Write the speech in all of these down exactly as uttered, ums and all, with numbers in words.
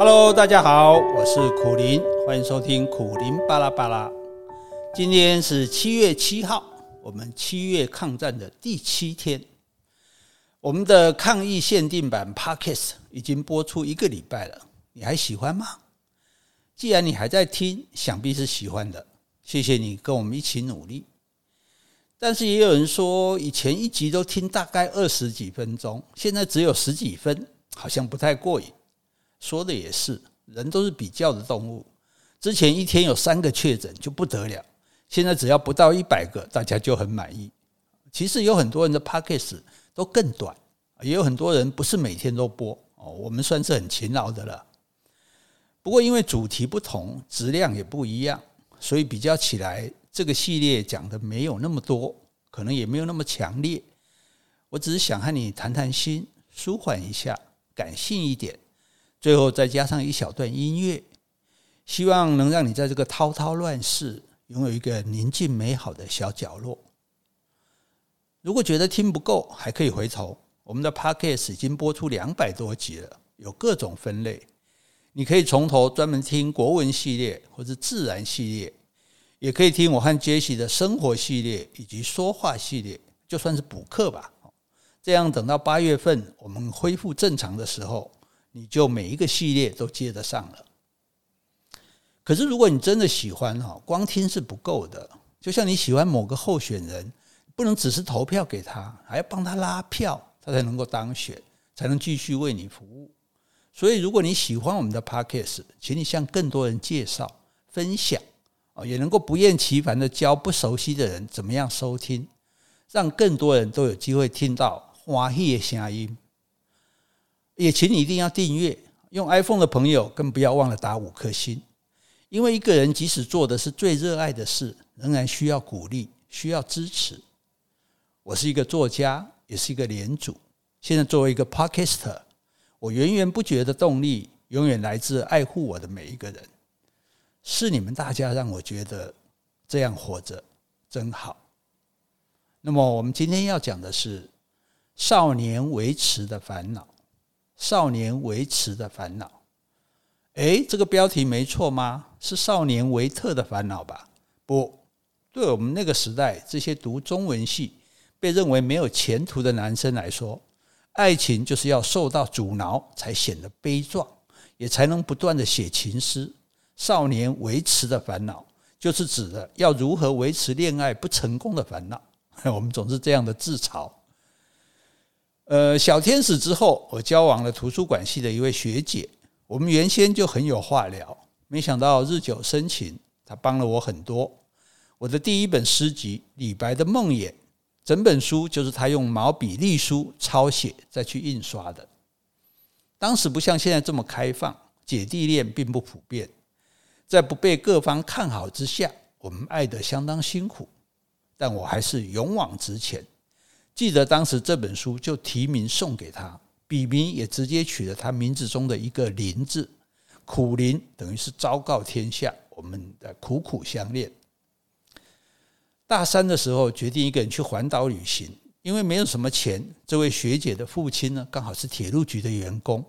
Hello， 大家好，我是苦林，欢迎收听苦林巴拉巴拉。今天是七月七号，我们七月抗战的第七天。我们的抗疫限定版 Podcast 已经播出一个礼拜了，你还喜欢吗？既然你还在听，想必是喜欢的，谢谢你跟我们一起努力。但是也有人说，以前一集都听大概二十几分钟，现在只有十几分，好像不太过瘾。说的也是，人都是比较的动物。之前一天有三个确诊就不得了，现在只要不到一百个，大家就很满意。其实有很多人的 podcast 都更短，也有很多人不是每天都播，我们算是很勤劳的了。不过因为主题不同，质量也不一样，所以比较起来，这个系列讲的没有那么多，可能也没有那么强烈。我只是想和你谈谈心，舒缓一下，感性一点，最后再加上一小段音乐，希望能让你在这个滔滔乱世拥有一个宁静美好的小角落。如果觉得听不够，还可以回头，我们的 Podcast 已经播出两百多集了，有各种分类，你可以从头专门听国文系列或是自然系列，也可以听我和杰西的生活系列以及说话系列，就算是补课吧。这样等到八月份我们恢复正常的时候，你就每一个系列都接得上了。可是如果你真的喜欢，光听是不够的，就像你喜欢某个候选人，不能只是投票给他，还要帮他拉票，他才能够当选，才能继续为你服务。所以如果你喜欢我们的 Podcast， 请你向更多人介绍分享，也能够不厌其烦的教不熟悉的人怎么样收听，让更多人都有机会听到欢喜的声音。也请你一定要订阅，用 iPhone 的朋友更不要忘了打五颗星，因为一个人即使做的是最热爱的事，仍然需要鼓励，需要支持。我是一个作家，也是一个联主，现在作为一个 Podcaster， 我源源不绝的动力永远来自爱护我的每一个人，是你们大家让我觉得这样活着真好。那么我们今天要讲的是少年维持的烦恼。少年维持的烦恼，诶，这个标题没错吗？是少年维特的烦恼吧？不对，我们那个时代，这些读中文系被认为没有前途的男生来说，爱情就是要受到阻挠才显得悲壮，也才能不断的写情诗。少年维持的烦恼，就是指的要如何维持恋爱不成功的烦恼。我们总是这样的自嘲。呃，小天使之后，我交往了图书馆系的一位学姐，我们原先就很有话聊，没想到日久生情，她帮了我很多。我的第一本诗集《李白的梦魇》，整本书就是她用毛笔隶书抄写再去印刷的。当时不像现在这么开放，姐弟恋并不普遍，在不被各方看好之下，我们爱得相当辛苦，但我还是勇往直前。记得当时这本书就提名送给他，笔名也直接取了他名字中的一个林字，苦林等于是昭告天下，我们的苦苦相恋。大三的时候决定一个人去环岛旅行，因为没有什么钱，这位学姐的父亲呢，刚好是铁路局的员工，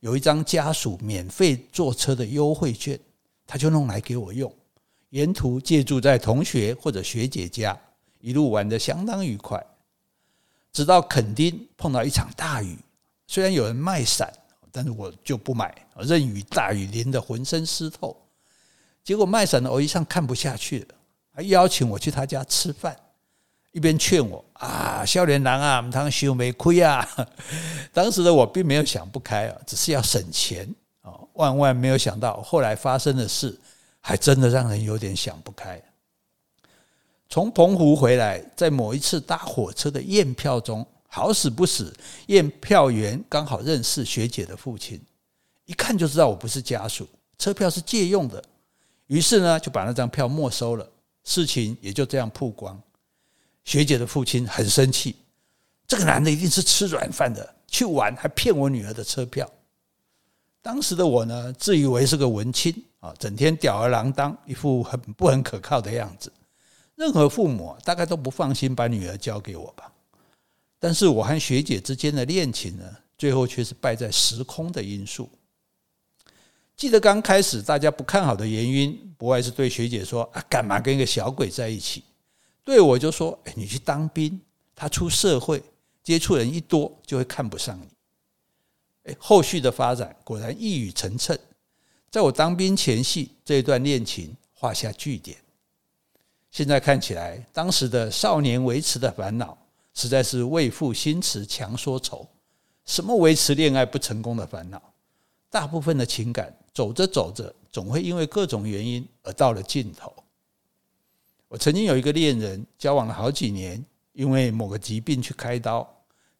有一张家属免费坐车的优惠券，他就弄来给我用，沿途借住在同学或者学姐家，一路玩得相当愉快。直到垦丁碰到一场大雨，虽然有人卖伞，但是我就不买，任雨大雨淋得浑身湿透。结果卖伞的偶一上看不下去了，还邀请我去他家吃饭，一边劝我啊，少年人啊，不能想不开啊。当时的我并没有想不开，只是要省钱，万万没有想到后来发生的事还真的让人有点想不开。从澎湖回来，在某一次搭火车的验票中，好死不死，验票员刚好认识学姐的父亲，一看就知道我不是家属，车票是借用的，于是呢就把那张票没收了，事情也就这样曝光。学姐的父亲很生气，这个男的一定是吃软饭的，去玩还骗我女儿的车票。当时的我呢，自以为是个文青，整天吊儿郎当，一副很不很可靠的样子，任何父母大概都不放心把女儿交给我吧。但是我和学姐之间的恋情呢，最后却是败在时空的因素。记得刚开始大家不看好的原因，不外是对学姐说啊，干嘛跟一个小鬼在一起？对我就说，哎，你去当兵，他出社会接触人一多，就会看不上你。哎，后续的发展果然一语成谶，在我当兵前夕，这一段恋情画下句点。现在看起来，当时的少年维持的烦恼，实在是为赋新词强说愁。什么维持恋爱不成功的烦恼？大部分的情感走着走着，总会因为各种原因而到了尽头。我曾经有一个恋人，交往了好几年，因为某个疾病去开刀，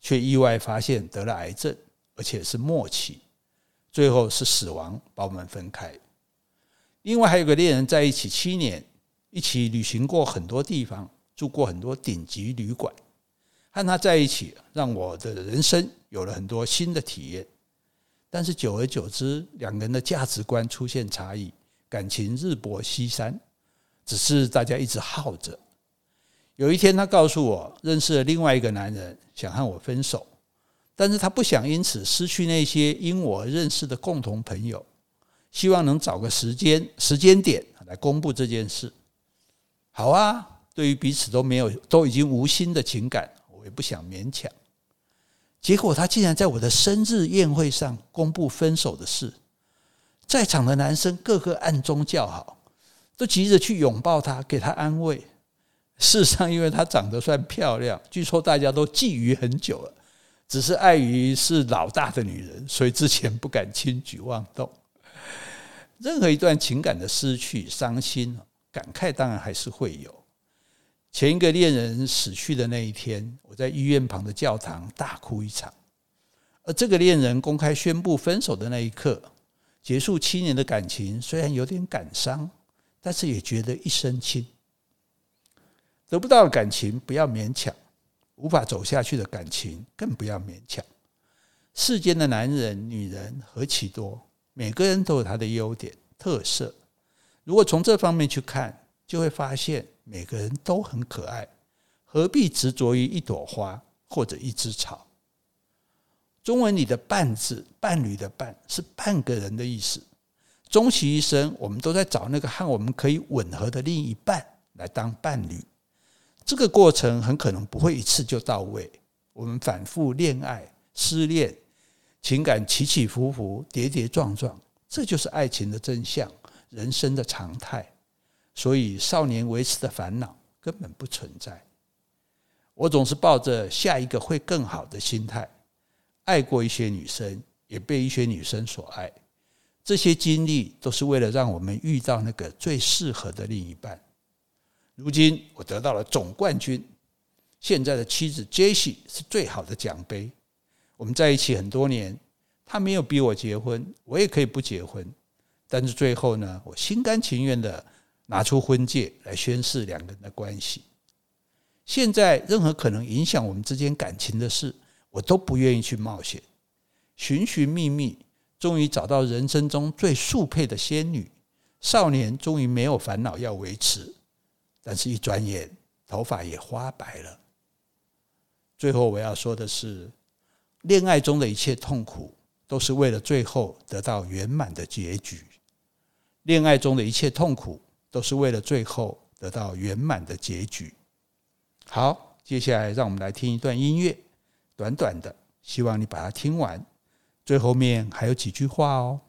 却意外发现得了癌症，而且是末期，最后是死亡把我们分开。另外还有个恋人在一起七年，一起旅行过很多地方，住过很多顶级旅馆。和他在一起，让我的人生有了很多新的体验。但是久而久之，两个人的价值观出现差异，感情日薄西山，只是大家一直耗着。有一天他告诉我，认识了另外一个男人，想和我分手，但是他不想因此失去那些因我而认识的共同朋友，希望能找个时间时间点来公布这件事。好啊，对于彼此都没有都已经无心的情感，我也不想勉强。结果他竟然在我的生日宴会上公布分手的事，在场的男生个个暗中叫好，都急着去拥抱他，给他安慰。事实上，因为他长得算漂亮，据说大家都觊觎很久了，只是碍于是老大的女人，所以之前不敢轻举妄动。任何一段情感的失去，伤心感慨当然还是会有。前一个恋人死去的那一天，我在医院旁的教堂大哭一场。而这个恋人公开宣布分手的那一刻，结束七年的感情，虽然有点感伤，但是也觉得一身轻。得不到的感情不要勉强，无法走下去的感情更不要勉强。世间的男人女人何其多，每个人都有他的优点特色。如果从这方面去看，就会发现每个人都很可爱，何必执着于一朵花或者一枝草？中文里的伴字，伴侣的伴，是半个人的意思。终其一生，我们都在找那个和我们可以吻合的另一半来当伴侣。这个过程很可能不会一次就到位，我们反复恋爱、失恋，情感起起伏伏、跌跌撞撞，这就是爱情的真相，人生的常态。所以少年维持的烦恼根本不存在。我总是抱着下一个会更好的心态，爱过一些女生，也被一些女生所爱，这些经历都是为了让我们遇到那个最适合的另一半。如今我得到了总冠军，现在的妻子 Jessie 是最好的奖杯。我们在一起很多年，她没有逼我结婚，我也可以不结婚，但是最后呢，我心甘情愿的拿出婚戒来宣示两个人的关系。现在任何可能影响我们之间感情的事，我都不愿意去冒险。寻寻觅觅，终于找到人生中最速配的仙女，少年终于没有烦恼要维持，但是一转眼头发也花白了。最后我要说的是，恋爱中的一切痛苦都是为了最后得到圆满的结局。恋爱中的一切痛苦都是为了最后得到圆满的结局。好，接下来让我们来听一段音乐，短短的，希望你把它听完，最后面还有几句话哦。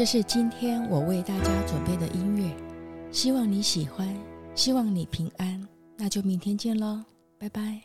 这是今天我为大家准备的音乐，希望你喜欢，希望你平安。那就明天见咯，拜拜。